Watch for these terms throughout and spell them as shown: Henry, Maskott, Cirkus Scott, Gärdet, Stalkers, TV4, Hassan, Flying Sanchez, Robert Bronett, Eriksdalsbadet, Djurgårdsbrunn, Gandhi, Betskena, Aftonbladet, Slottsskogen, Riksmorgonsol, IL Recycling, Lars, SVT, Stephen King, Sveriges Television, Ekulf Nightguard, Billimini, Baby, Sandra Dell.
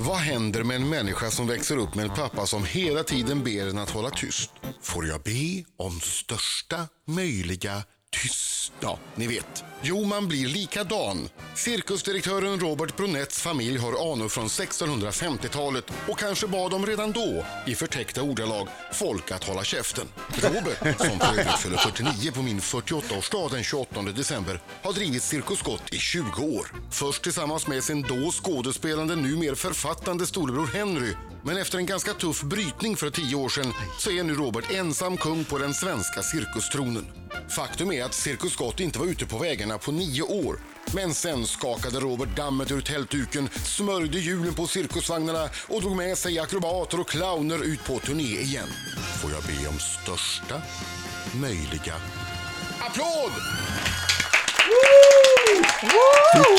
Vad händer med en människa som växer upp med en pappa som hela tiden ber en att hålla tyst? Får jag be om största möjliga tyst? Ja, ni vet. Jo, man blir likadan. Cirkusdirektören Robert Bronetts familj har anor från 1650-talet och kanske bad de redan då, i förtäckta ordalag, folk att hålla käften. Robert, som för övrigt fyller 49 på min 48-årsdag den 28 december, har drivit Cirkus Scott i 20 år. Först tillsammans med sin då skådespelande, numer författande storebror Henry, men efter en ganska tuff brytning för 10 år sedan så är nu Robert ensam kung på den svenska cirkustronen. Faktum är att Cirkus Scott inte var ute på vägarna på 9 år. Men sen skakade Robert dammet ur tältduken, smörjde hjulen på cirkusvagnarna och drog med sig akrobater och clowner ut på turné igen. Får jag be om största möjliga applåd!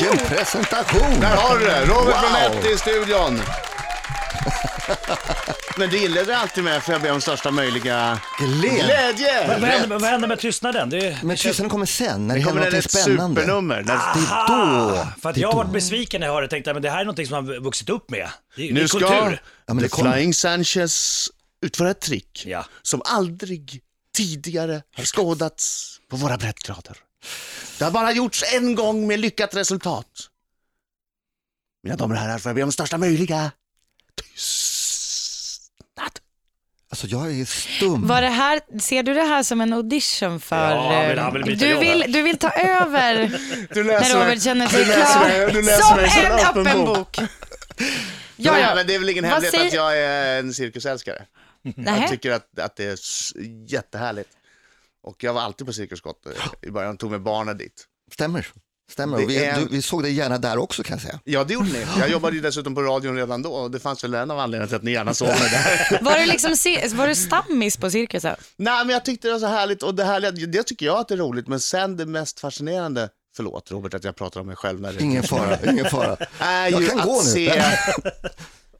Vilken presentation! Där har du det, Robert Bronett i studion. Men det inledde alltid med för jag ber om största möjliga glädje. Vad händer med tystnaden? Men tystnaden kommer sen när det kommer något spännande. Supernummer. För att jag har varit besviken när jag hörde och tänkte att det här är något som man har vuxit upp med. Nu ska kultur. Flying Sanchez utföra ett trick som aldrig tidigare har skådats på våra breddgrader. Det har bara gjorts en gång med lyckat resultat. Mina damer och herrar, för jag ber om största möjliga tystnad. Alltså jag är stum. Var det här, ser du det här som en audition för du vill ta över? Du läser när Robert känner sig klar. Som en öppen bok. Ja, men det är väl ingen hemlighet att jag är en cirkusälskare. Jag tycker att det är jättehärligt. Och jag var alltid på Cirkus Scott i början, tog med barnen dit. Stämmer. Vi såg det gärna där också, kan jag säga. Ja, det gjorde ni. Jag jobbade ju dessutom på radion redan då. Och det fanns väl en av anledningarna till att ni gärna såg mig där. Var du stammis på cirkusen? Nej, men jag tyckte det var så härligt. Och det tycker jag att det är roligt. Men sen det mest fascinerande... Förlåt, Robert, att jag pratar om mig själv. Ingen fara. Jag kan gå nu.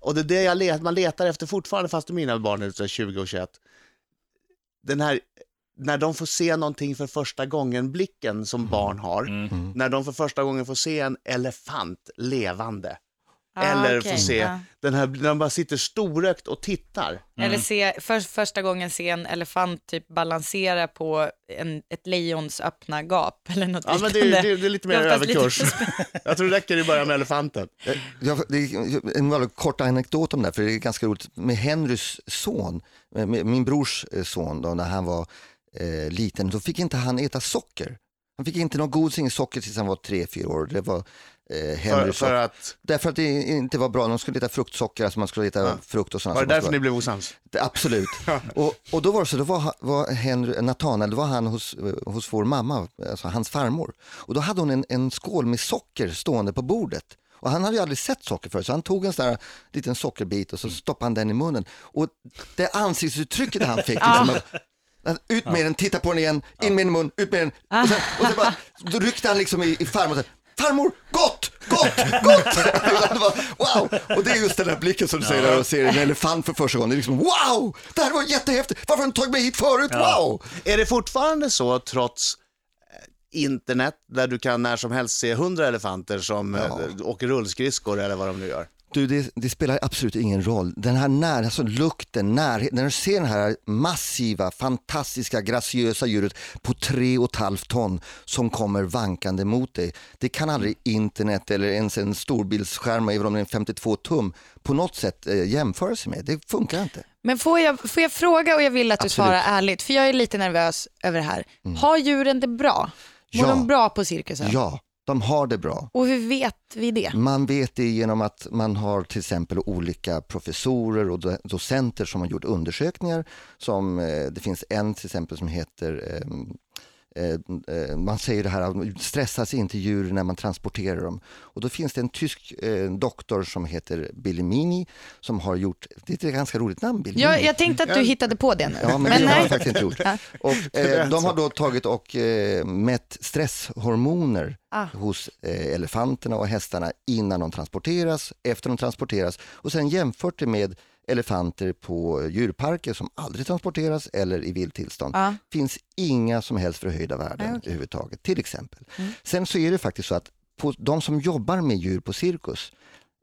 Och det är det man letar efter fortfarande, fast mina barn är ute 20 och 21. Den här... När de får se någonting för första gången, blicken som barn har. Mm. När de för första gången får se en elefant levande. Eller får se den här, när de bara sitter storökt och tittar. Eller första gången se en elefant typ balansera på ett lejons öppna gap. Eller något men det är lite mer överkurs. Jag tror det räcker i början med elefanten. Det är en väldigt kort anekdot om det här, för det är ganska roligt. Med Henrys son, min brors son då, när han var... liten, så fick inte han äta socker. Han fick inte någon godis, ingen socker tills han var 3-4 år. Det var därför att det inte var bra. De skulle äta fruktsocker, alltså man skulle äta frukt och sånt. Var det därför ni blev osams? Absolut. och då var det så, då var Henry, Nathanael, då var han hos vår mamma, alltså hans farmor. Och då hade hon en skål med socker stående på bordet. Och han hade ju aldrig sett socker förut, så han tog en sån där liten sockerbit och så stoppade han den i munnen. Och det ansiktsuttrycket han fick, liksom, ut med den, titta på den igen, in med den mun, ut med den. Och sen bara, då ryckte han liksom i farmor och sa, farmor, gott! Wow! Och det är just den där blicken som du säger där och ser en elefant för första gången. Det är liksom, wow! Det här var jättehäftigt! Varför har du tagit mig hit förut? Wow! Är det fortfarande så, trots internet, där du kan när som helst se 100 elefanter som åker rullskridskor eller vad de nu gör? Du, det spelar absolut ingen roll. Den här lukten, närheten, när du ser den här massiva, fantastiska, graciösa djuret på 3,5 ton som kommer vankande mot dig. Det kan aldrig internet eller ens en storbildsskärm, även om det är en 52 tum, på något sätt jämföra sig med. Det funkar inte. Men får jag fråga, och jag vill att du svarar ärligt, för jag är lite nervös över det här. Har djuren det bra? Mår de bra på cirkusen? Ja. De har det bra. Och hur vet vi det? Man vet det genom att man har till exempel olika professorer och docenter som har gjort undersökningar. Som, det finns en till exempel som heter... man säger det här, stressas inte djur när man transporterar dem. Och då finns det en tysk doktor som heter Billimini som har gjort, det är ett ganska roligt namn, Billimini. Ja, jag tänkte att du hittade på det nu. Ja, men det har jag faktiskt inte gjort. Och, de har då tagit och mätt stresshormoner hos elefanterna och hästarna innan de transporteras, efter de transporteras, och sen jämfört det med elefanter på djurparker som aldrig transporteras eller i vild tillstånd. Finns inga som helst förhöjda värden överhuvudtaget, till exempel. Sen så är det faktiskt så att de som jobbar med djur på cirkus,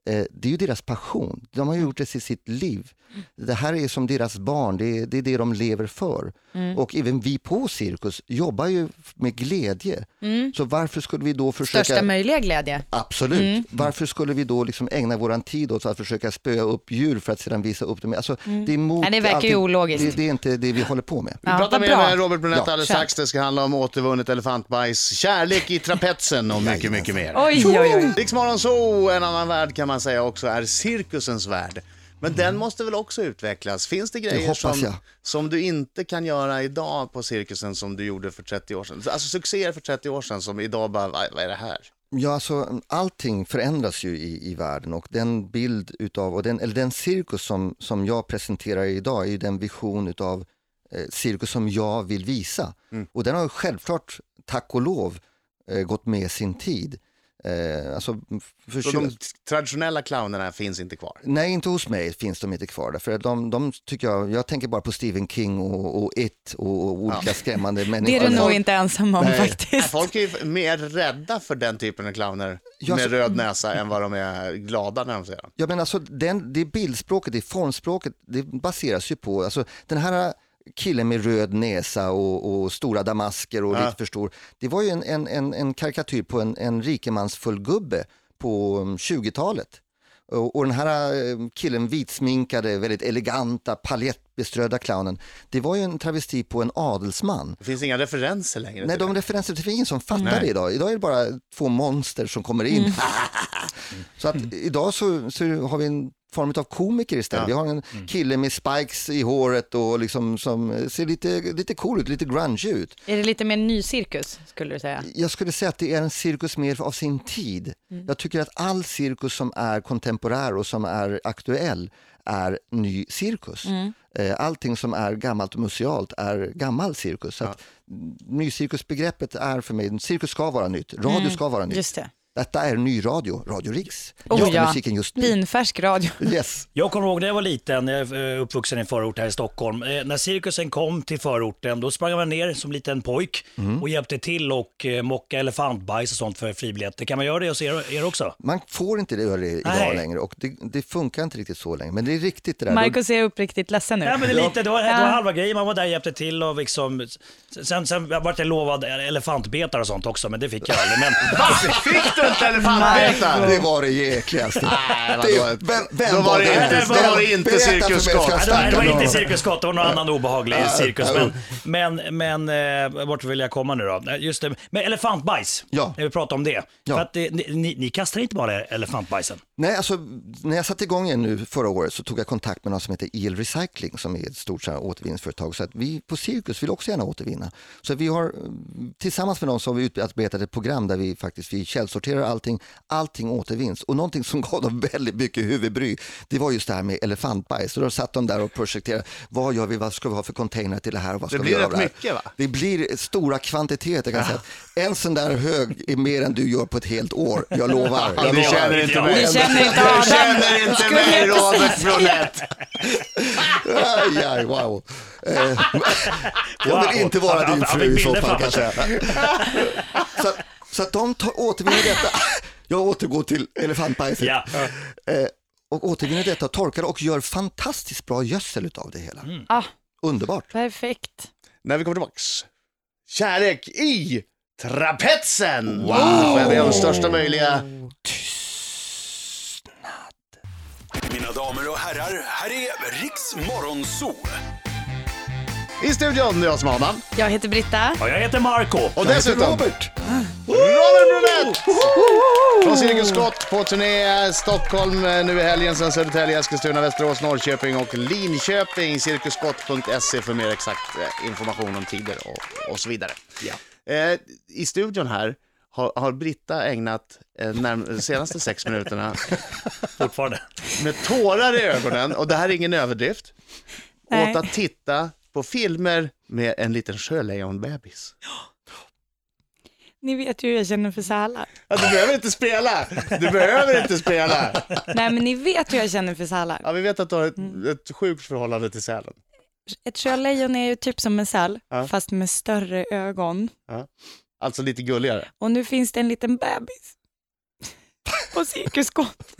det är ju deras passion. De har gjort det till sitt liv. Det här är som deras barn. Det är det de lever för. Mm. Och även vi på Cirkus jobbar ju med glädje. Mm. Så varför skulle vi då försöka... Största möjliga glädje. Absolut. Mm. Varför skulle vi då liksom ägna våran tid åt att försöka spöa upp djur för att sedan visa upp dem? Alltså, det är mot... Nej, det verkar ju ologiskt. Det är inte det vi håller på med. Ja, vi pratar med Robert Bronett alldeles strax. Det ska handla om återvunnet elefantbajs, kärlek i trapetsen och mycket, mycket mer. Oj, oj, oj. Riksmorgonsol, en annan värld kan man säga också är cirkusens värld. Men den måste väl också utvecklas. Finns det grejer som du inte kan göra idag på cirkusen som du gjorde för 30 år sedan? Alltså succéer för 30 år sedan som idag bara, vad är det här? Ja, alltså allting förändras ju i världen, och den bild utav, och den cirkus som jag presenterar idag är ju den vision utav cirkus som jag vill visa. Mm. Och den har självklart, tack och lov, gått med sin tid. Alltså, så de traditionella clownerna finns inte kvar? Nej, inte hos mig finns de inte kvar. För de tycker jag tänker bara på Stephen King och It och olika skrämmande människor. Det är du nog inte ensam om faktiskt. Folk är ju mer rädda för den typen av clowner med röd näsa än vad de är glada när de ser dem. Ja, men alltså, det bildspråket, det formspråket, det baseras ju på, alltså, den här killen med röd näsa och stora damasker och lite för stor. Det var ju en karikatyr på en rikemansfull gubbe på 20-talet. Och den här killen, vitsminkade, väldigt eleganta, paljettbeströdda clownen, det var ju en travesti på en adelsman. Det finns inga referenser längre. Nej, det finns ingen som fattar det idag. Idag är det bara två monster som kommer in. Mm. Så att idag så har vi en form av komiker istället. Ja. Vi har en kille med spikes i håret och liksom som ser lite cool ut, lite grunge ut. Är det lite mer ny cirkus, skulle du säga? Jag skulle säga att det är en cirkus mer av sin tid. Mm. Jag tycker att all cirkus som är kontemporär och som är aktuell är ny cirkus. Mm. Allting som är gammalt och musealt är gammal cirkus. Så att ny cirkusbegreppet är för mig, cirkus ska vara nytt, radio ska vara nytt. Just det. Detta är ny radio, Radio Riks. Musiken just nu. Pinfärsk radio. Yes. Jag kommer ihåg när jag var liten, jag är uppvuxen i en förort här i Stockholm. När cirkusen kom till förorten, då sprang man ner som liten pojk och hjälpte till och mocka elefantbajs och sånt för fribiljetter. Kan man göra det hos er också? Man får inte göra det idag längre, och det funkar inte riktigt så länge. Men det är riktigt det där. Marcus är uppriktigt ledsen nu. Nej, men det är lite, det var halva grejen. Man var där och hjälpte till och liksom... Sen var jag lovad elefantbetar och sånt också, men det fick jag aldrig. Men... Fick du? Det var det jäkligaste. Då var det inte Cirkus Scott. Det var inte Cirkus Scott, det var någon annan obehaglig cirkus. Men vart vill jag komma nu då? Just det, med elefantbajs, när vi pratar om det. För att ni kastar inte bara elefantbajsen. Nej, alltså när jag satte igång igen nu förra året så tog jag kontakt med någon som heter IL Recycling, som är ett stort så här återvinningsföretag. Så att vi på Cirkus vill också gärna återvinna. Så vi har, tillsammans med dem så har vi utarbetat ett program där vi faktiskt källsorterar allting återvinns. Och någonting som gav dem väldigt mycket huvudbry, det var just det här med elefantbajs. Så då satt de där och projekterade, vad gör vi, vad ska vi ha för container till det här och vad ska vi göra av det här? Det blir rätt mycket, va? Det blir stora kvantiteter, kan jag säga. En sån där hög är mer än du gör på ett helt år, jag lovar. Du känner inte mig. Du känner inte mig, Robert Bronett. Aj, wow. Jag vill inte vara din fru i så fall, kan jag säga. Så att de återvinner detta. Jag återgår till elefantbajset. Ja. Och återvinner detta, torkar och gör fantastiskt bra gödsel utav det hela. Mm. Underbart. Perfekt. När vi kommer tillbaka. Kärlek i trapetsen. Wow. Wow. Det är den största möjliga tystnad. Mina damer och herrar, här är Riksmorgonsol. I studion, jag som Adam. Jag heter Britta. Och jag heter Marco. Och dessutom Robert. Robert Bronett! Från Cirkus Scott på turné Stockholm nu i helgen, sen Södertälje, Eskilstuna, Västerås, Norrköping och Linköping. Cirkuscott.se för mer exakt information om tider och så vidare. Ja. I studion här har Britta ägnat de senaste 6 minuterna fortfarande med tårar i ögonen, och det här är ingen överdrift, åt att titta på filmer med en liten sjölejonbebis. Ni vet ju hur jag känner för Sala. Ja, du behöver inte spela. Nej, men ni vet hur jag känner för Sala. Ja, vi vet att du har ett sjukt förhållande till sälen. Ett sjölejon är ju typ som en säl, fast med större ögon. Ja. Alltså lite gulligare. Och nu finns det en liten bebis. på Cirkus Scott.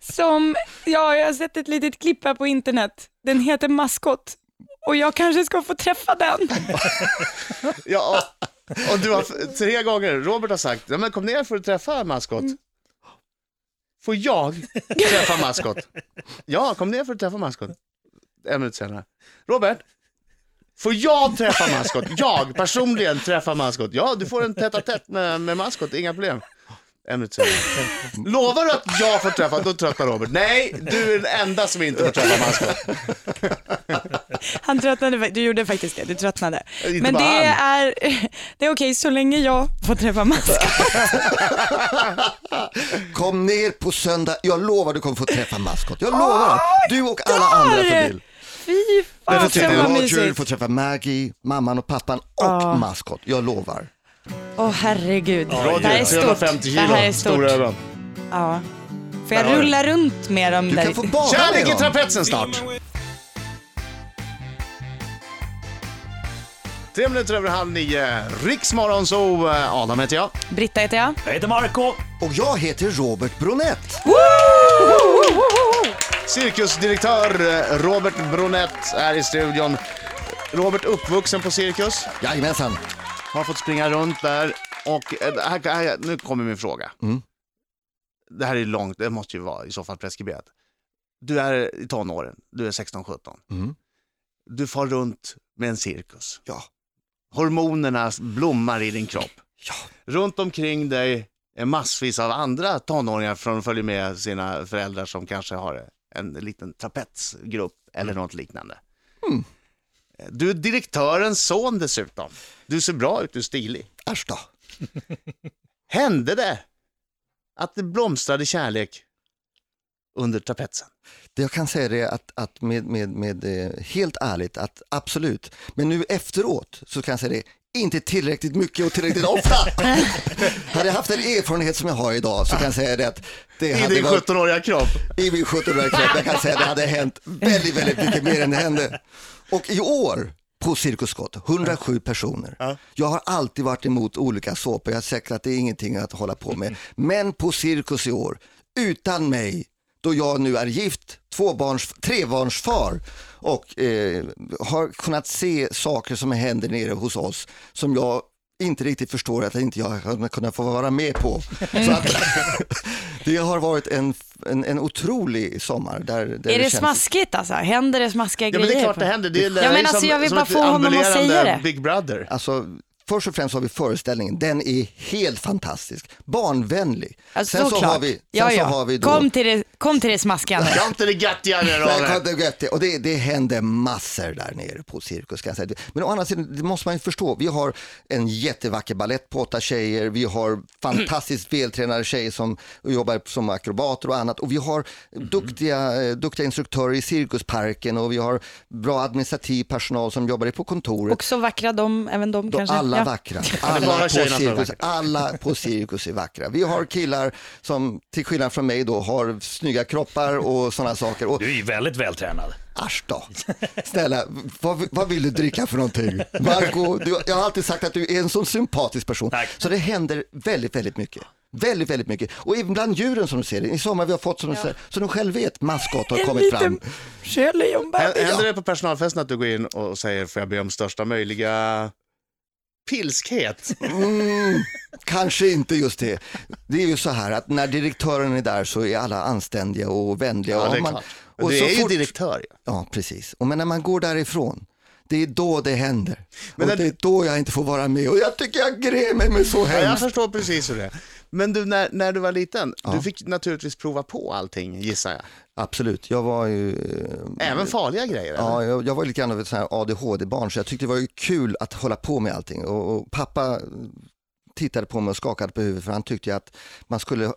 Som, ja, jag har sett ett litet klipp här på internet. Den heter Maskott. Och jag kanske ska få träffa den. Ja, och du har 3 gånger, Robert har sagt, ja, men kom ner för att träffa Maskott. Mm. Får jag träffa Maskott? Ja, kom ner för att träffa Maskott. En minut senare. Robert, får jag träffa Maskott? Jag personligen träffa Maskott. Ja, du får en tätt med Maskott, inga problem. En minut senare. Lovar du att jag får träffa, då tröttar Robert. Nej, du är den enda som inte får träffa Maskott. Han tröttnade, du gjorde faktiskt det, du tröttnade. Inte men det är okej så länge jag får träffa Maskott. Kom ner på söndag, jag lovar du kommer få träffa Maskott. Jag lovar, du och alla andra för bil. Fy fan, du får träffa Roger, du får träffa Maggie, mamman och pappan och Maskott, jag lovar. Åh herregud, Roger, det här är stort. 350 kilo, det här är stort. Stora ja. Får jag rulla runt med dem du där? Du kan få bada med dem. Kärlek i trapetsen snart. 3 minuter över halv 9. Riksmorgonsol. Adam heter jag. Britta heter jag. Jag heter Marco. Och jag heter Robert Bronett. Cirkusdirektör Robert Bronett är i studion. Robert uppvuxen på Cirkus. Jajamensan. Har fått springa runt där. Och nu kommer min fråga. Mm. Det här är långt. Det måste ju vara i så fall preskriberat. Du är i tonåren. Du är 16-17. Mm. Du far runt med en cirkus. Ja. Hormonerna blommar i din kropp. Ja. Runt omkring dig är massvis av andra tonåringar som följer med sina föräldrar som kanske har en liten trapetsgrupp eller något liknande. Mm. Du är direktörens son dessutom. Du ser bra ut, du är stilig. Äsch då. Hände det att det blomstrade kärlek under trapetsen? Det jag kan säga är att med helt ärligt att absolut. Men nu efteråt så kan jag säga det inte tillräckligt mycket och tillräckligt ofta. Hade jag haft en erfarenhet som jag har idag så kan jag säga det att det hade varit, 17-åriga kropp. I min 17-åriga kropp. Jag kan säga att det hade hänt väldigt, väldigt mycket mer än det hände. Och i år på Cirkus Scott, 107 personer. Ja. Jag har alltid varit emot olika såpor. Jag har sagt att det är ingenting att hålla på med. Men på Cirkus i år, utan mig, då jag nu är gift, trebarnsfar och har kunnat se saker som händer nere hos oss som jag inte riktigt förstår att inte jag har kunnat få vara med på. Så att, det har varit en otrolig sommar. Där är det smaskigt alltså? Händer det smaskiga grejer? Ja, men det är klart det händer. Det är jag vill bara få honom att säga det. Big Brother. Alltså, först och främst har vi föreställningen. Den är helt fantastisk. Barnvänlig. Alltså, sen så har vi, så har vi då... Kom till det smaskande. Kom till det göttiga. Och det händer massor där nere på Cirkus. Kan jag säga. Men å andra sidan, det måste man ju förstå. Vi har en jättevacker ballett på 8 tjejer. Vi har fantastiskt vältränade tjejer som jobbar som akrobater och annat. Och vi har duktiga instruktörer i Cirkusparken. Och vi har bra administrativ personal som jobbar på kontoret. Och så vackra även de kanske. Alla vackra. Alla på Cirkus är vackra. Vi har killar som till skillnad från mig då har snygga kroppar och sådana saker. Och... Du är väldigt vältränad. Asch då. Snälla, vad vill du dricka för någonting? Marco, jag har alltid sagt att du är en sån sympatisk person. Tack. Så det händer väldigt, väldigt mycket. Väldigt, väldigt mycket. Och även bland djuren som du ser. I sommar vi har fått, som du säger, så de själv vet, Maskott har kommit fram. Händer det på personalfesten att du går in och säger, får jag be om största möjliga... pilskhet. Kanske inte just det. Det är ju så här att när direktören är där så är alla anständiga och vänliga. Ja, det är klart. Och det är ju direktör. Ja, precis. Men när man går därifrån, det är då det händer. Men det är då jag inte får vara med. Och jag tycker jag grämer mig så hemskt. Ja, jag förstår precis hur det är. Men du, när du var liten, du fick naturligtvis prova på allting, gissar jag. Absolut, jag var ju... Även farliga grejer? Ja, jag var lite grann av ett sån här ADHD-barn så jag tyckte det var ju kul att hålla på med allting. Och pappa tittade på mig och skakade på huvudet för han tyckte att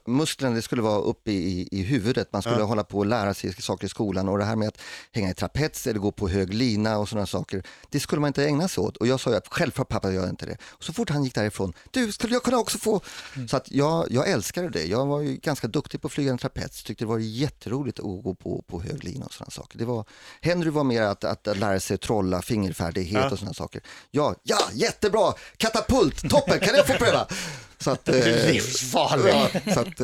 musklerna skulle vara uppe i huvudet. Man skulle hålla på och lära sig saker i skolan och det här med att hänga i trapets eller gå på hög lina och sådana saker, det skulle man inte ägna sig åt. Och jag sa ju att självklart pappa gör inte det. Och så fort han gick därifrån, skulle jag kunna också få... Så att jag älskade det. Jag var ju ganska duktig på att flyga en trapets. Tyckte det var jätteroligt att gå på hög lina och sådana saker. Henry var mer att lära sig trolla, fingerfärdighet och sådana saker. Ja, jättebra! Katapult! Toppen! Kan jag få fredag. Så att,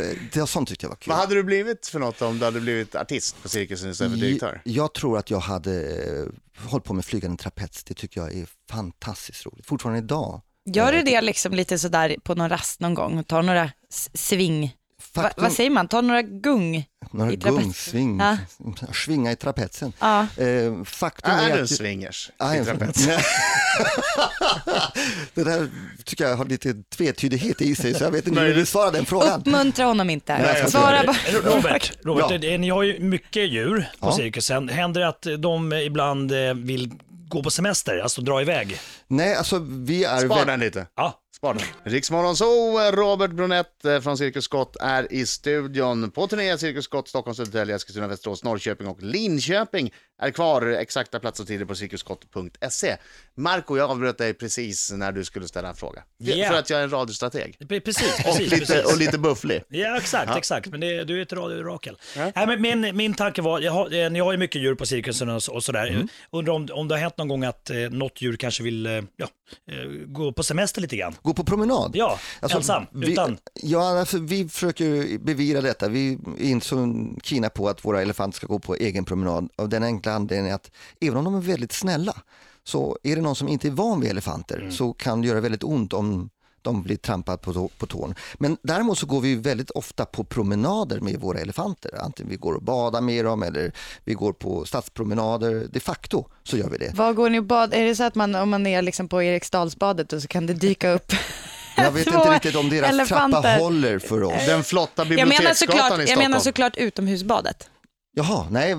sånt tyckte jag var kul. Vad hade du blivit för något om du hade blivit artist på cirkusen istället för direktör? Jag tror att jag hade hållit på med flygande trapets. Det tycker jag är fantastiskt roligt. Fortfarande idag. Gör du det liksom lite sådär på någon rast någon gång och tar några sving? Vad säger man? Ta några gung? Några i gungsving. Ja. Svinga i trapetsen. Ja. Faktum är du svingers i trapetsen? Det där tycker jag har lite tvetydighet i sig, så jag vet inte hur du svarar den frågan. Uppmuntra honom inte. Nej, svara bara. Robert ja. Ni har ju mycket djur på cirkusen. Händer det att de ibland vill gå på semester, alltså dra iväg? Nej, alltså vi är... Spara den lite. Ja. Riksmorgonsol, Robert Bronett från Cirkus Scott är i studion. På turné Cirkus Scott, Stockholm, Södertälje, Eskilstuna, Västerås, Norrköping och Linköping är kvar. Exakta plats och tider på cirkuscott.se. Marco, jag avbröt dig precis när du skulle ställa en fråga. Yeah. För att jag är en radiostrateg. Precis. Och lite bufflig. Ja, exakt. Men du är ett radiorakel. Ja. Nej, men min tanke var, ni har ju mycket djur på cirkusen och sådär. Mm. Undrar om det har hänt någon gång att något djur kanske vill gå på semester lite grann. Gå på promenad. Ja, alltså, ensam, utan. Vi försöker bevira detta. Vi är inte så kina på att våra elefanter ska gå på egen promenad. Av den enkla anledningen att även om de är väldigt snälla, så är det någon som inte är van vid elefanter så kan det göra väldigt ont om de blir trampade på tårn. Men däremot så går vi väldigt ofta på promenader med våra elefanter. Antingen vi går och badar med dem eller vi går på stadspromenader. De facto så gör vi det. Vad går ni och badar? Är det så att om man är liksom på Eriksdalsbadet och så kan det dyka upp? Jag vet inte riktigt om deras elefanter. Trappa håller för oss. Den flotta biblioteksgatan i Stockholm. Jag menar såklart utomhusbadet. Jaha, nej.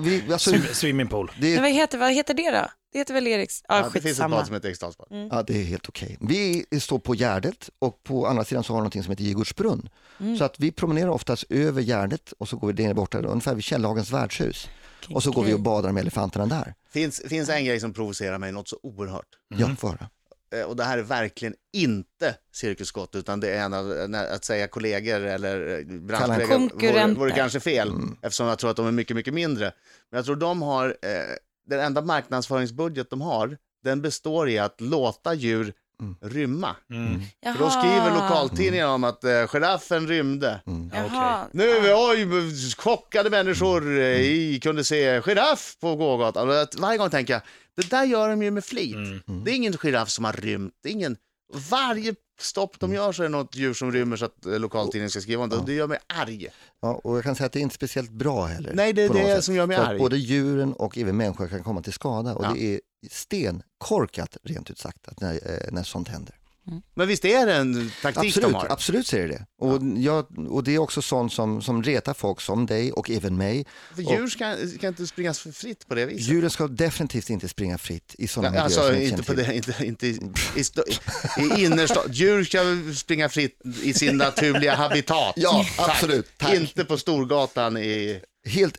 Swimmingpool. Vad heter det då? Det heter väl Eriks? Ja, det finns ett bad som heter Eriksdalsbad. Ja, det är helt okej. Vi står på Gärdet och på andra sidan så har vi någonting som heter Djurgårdsbrunn. Så att vi promenerar oftast över Gärdet och så går vi där borta, ungefär vid Källhagens värdshus. Och så går vi och badar med elefanterna där. Finns en grej som provocerar mig något så oerhört. Ja, för det. Och det här är verkligen inte Cirkus Scott, utan det är att säga kollegor eller branschkollegor vore kanske fel, eftersom jag tror att de är mycket, mycket mindre. Men jag tror de har, den enda marknadsföringsbudget de har, den består i att låta djur rymma. För då skriver lokaltidningarna om att giraffen rymde. Okay. Chockade människor kunde se giraff på gågatan. Varje gång tänker jag, det där gör de ju med flit. Det är ingen giraff som har rymt. Det är ingen... Varje stopp de gör så är det något djur som rymmer så att lokaltidningen ska skriva om det. Det gör mig arg. Ja, och jag kan säga att det är inte speciellt bra heller. Nej, det är det som gör mig arg. Både djuren och även människor kan komma till skada. Och det är stenkorkat, rent ut sagt, att när sånt händer. Men visst är det en taktik absolut, de har? Absolut ser det. Och det är också sånt som retar folk som dig och även mig. För djur ska inte springa fritt på det viset. Djuren ska definitivt inte springa fritt i sådana miljöer som jag känner till. Inte i innerstad. Djur ska springa fritt i sin naturliga habitat. Ja, absolut. Tack. Inte på Storgatan i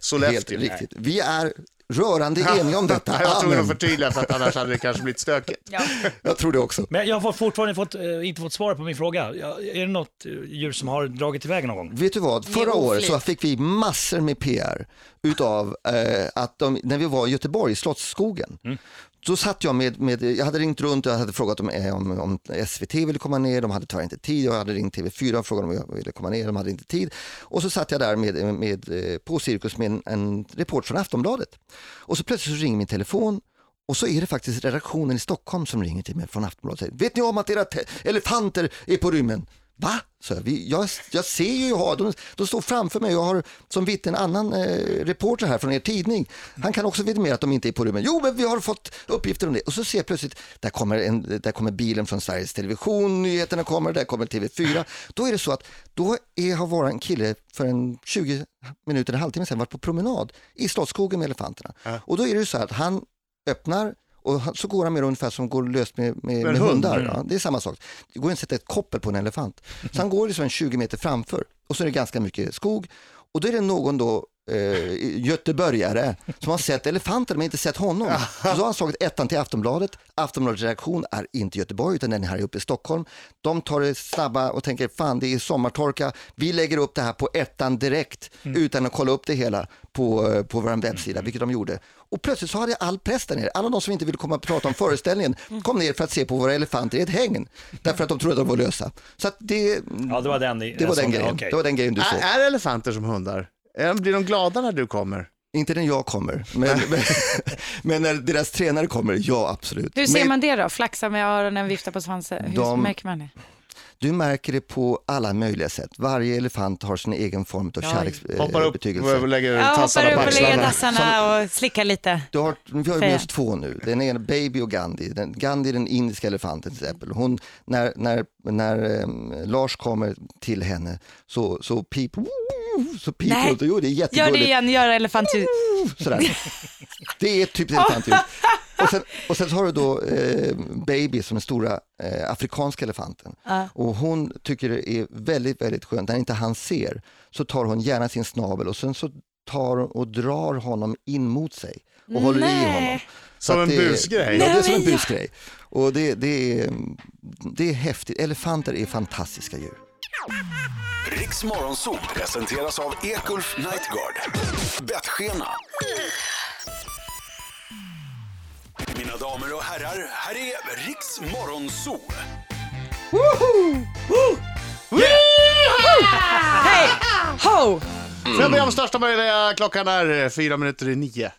Sollefteå. Helt riktigt. Vi är... rörande eniga om detta. Jag tror de förtydligar för att annars hade det kanske blivit stökigt. Jag tror det också. Men jag har fortfarande inte fått svar på min fråga. Är det något djur som har dragit iväg någon gång? Vet du vad? Förra året så fick vi massor med PR utav att när vi var i Göteborg i Slottsskogen. Då satt jag jag hade ringt runt och jag hade frågat om SVT ville komma ner. De hade tyvärr inte tid. Jag hade ringt TV4 och frågat om jag ville komma ner. De hade inte tid. Och så satt jag där på cirkus med en report från Aftonbladet. Och så plötsligt så ringer min telefon. Och så är det faktiskt redaktionen i Stockholm som ringer till mig från Aftonbladet och säger: vet ni om att era elefanter är på rymmen? Va? Så jag ser ju, de står framför mig. Jag har som vitt en annan reporter här från er tidning. Han kan också vidimera att de inte är på rummen. Jo, men vi har fått uppgifter om det. Och så ser jag plötsligt, där kommer bilen från Sveriges Television, nyheterna kommer, där kommer TV4. Då är det så att har våran kille för en 20 minuter, en halvtimme sedan varit på promenad i Slottsskogen med elefanterna. Och då är det ju så att han öppnar och så går han med ungefär som går löst med hundar. Ja, det är samma sak. Det går inte att sätta ett koppel på en elefant. Så han går liksom 20 meter framför. Och så är det ganska mycket skog. Och då är det någon då göteborgare som har sett elefanter men inte sett honom. Så har han slagit ettan till Aftonbladet. Aftonbladets reaktion är inte Göteborg utan den här uppe i Stockholm. De tar det snabba och tänker fan det är sommartorka. Vi lägger upp det här på ettan direkt utan att kolla upp det hela på vår webbsida, vilket de gjorde. Och plötsligt så hade all press där nere. Alla de som inte ville komma och prata om föreställningen kom ner för att se på våra elefanter i ett häng. Därför att de trodde att de var lösa. Så att det var den grejen du såg. Är elefanter som hundar? Blir de glada när du kommer? Inte när jag kommer, men när deras tränare kommer, ja absolut. Hur ser man det då? Flaxa med öronen, vifta på svansen. Hur märker man det? Du märker det på alla möjliga sätt. Varje elefant har sin egen form av kärleksbetygelse. Hoppar upp och lägger tassarna och slickar lite. Vi har just två nu. Den ena Baby och Gandhi. Gandhi är den indiska elefanten till exempel. Hon, när Lars kommer till henne så piper hon. Det är jättegulligt. Gör det igen, gör elefantljud. Sådär. Det är typ elefantljud. Och sen så har du då Baby som den stora afrikanska elefanten. Och hon tycker det är väldigt, väldigt skönt. När inte han ser så tar hon gärna sin snabel och sen så tar hon och drar honom in mot sig och håller i honom. Som en busgrej. Ja, det är som en busgrej. Och det är häftigt. Elefanter är fantastiska djur. Riksmorgonsol presenteras av Ekulf Nightguard. Betskena. Mina damer och herrar, här är Riksmorgonsol. Woohoo! Woo! Woo! Yeah! Hey! Ho! Får jag be om största möjliga? Klockan är 9:04.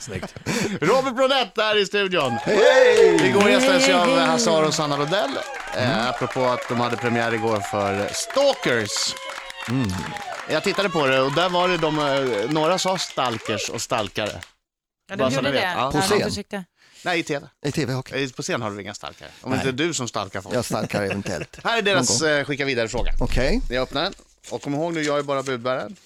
Snyggt. Robert Bronett där i studion. Hej! Igår gästades jag av Hassan och Sandra Dell. Apropå att de hade premiär igår för Stalkers. Jag tittade på det och där var det några sa stalkers och stalkare. Ja, de gjorde det. Ja. På scen? Nej, i tv. I tv, okay. På scen har du inga stalkare. Om inte du som stalkar folk. Jag stalkar eventuellt. Här är deras skicka vidare fråga. Okej. Jag öppnar den. Och kom ihåg nu, jag är bara budbäraren.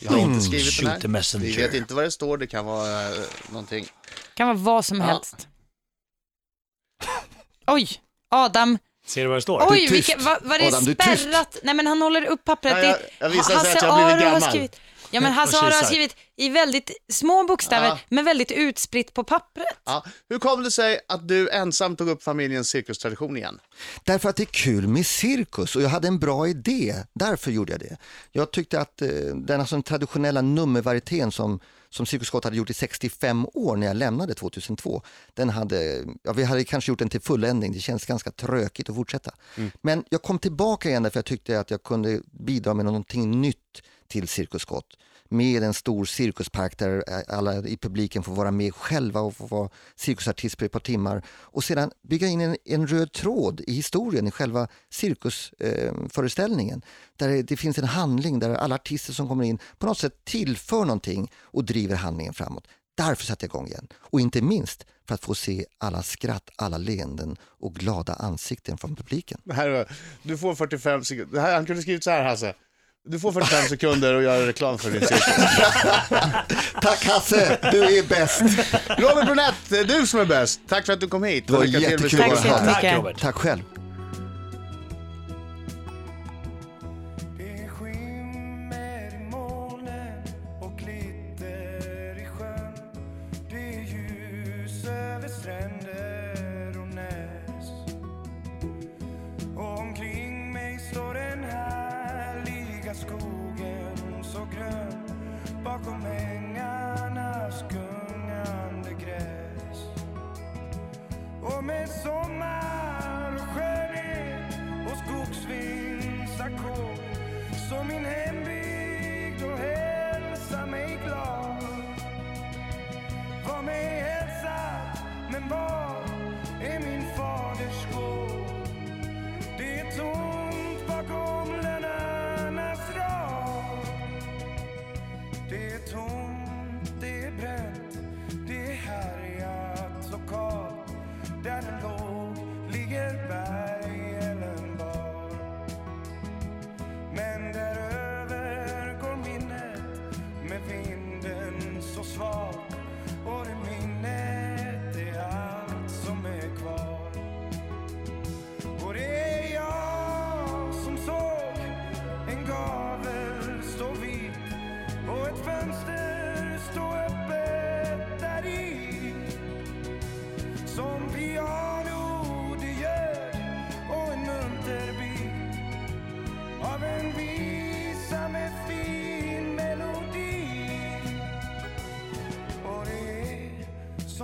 Jag har inte skrivit den här. Vi vet inte vad det står. Det kan vara någonting. Det kan vara vad som helst. Oj, Adam. Ser du vad det står? Oj, vad det Adam, spärrat? Nej, men han håller upp pappret. Nej, jag visar sig att jag har blivit gammal. Hassan har skrivit i väldigt små bokstäver, men väldigt utspritt på pappret. Ja. Hur kom det sig att du ensam tog upp familjens cirkustradition igen? Därför att det är kul med cirkus och jag hade en bra idé. Därför gjorde jag det. Jag tyckte att den traditionella nummervarietén som Cirkus Scott hade gjort i 65 år när jag lämnade 2002. Vi hade kanske gjort den till fulländning. Det känns ganska trökigt att fortsätta. Men jag kom tillbaka igen därför jag tyckte att jag kunde bidra med någonting nytt till Cirkus Scott. Med en stor cirkuspark där alla i publiken får vara med själva och får vara cirkusartister på ett par timmar. Och sedan bygga in en röd tråd i historien, i själva cirkusföreställningen. Där det finns en handling där alla artister som kommer in på något sätt tillför någonting och driver handlingen framåt. Därför satte jag igång igen. Och inte minst för att få se alla skratt, alla leenden och glada ansikten från publiken. Du får 45 sekunder. Han kunde skrivit så här, Hasse. Du får 45 sekunder och göra reklam för din cirkus. Tack Hasse, du är bäst. Robert Bronett, det är du som är bäst. Tack för att du kom hit. Det var jättekul. Tack Robert. Tack själv. Bakom ängarnas gungande gräs och med sommar och skönhet och skogsvinds ackord så min hembygd och hälsa mig glad. Var mig hälsad, men var är min faders gård? Det är tomt bakom lönarnas rad. It's home.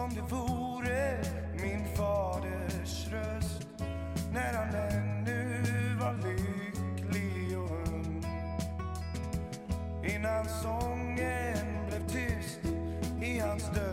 som det vore min faders röst när han ännu var lycklig och ung. Innan sången blev tyst i hans död.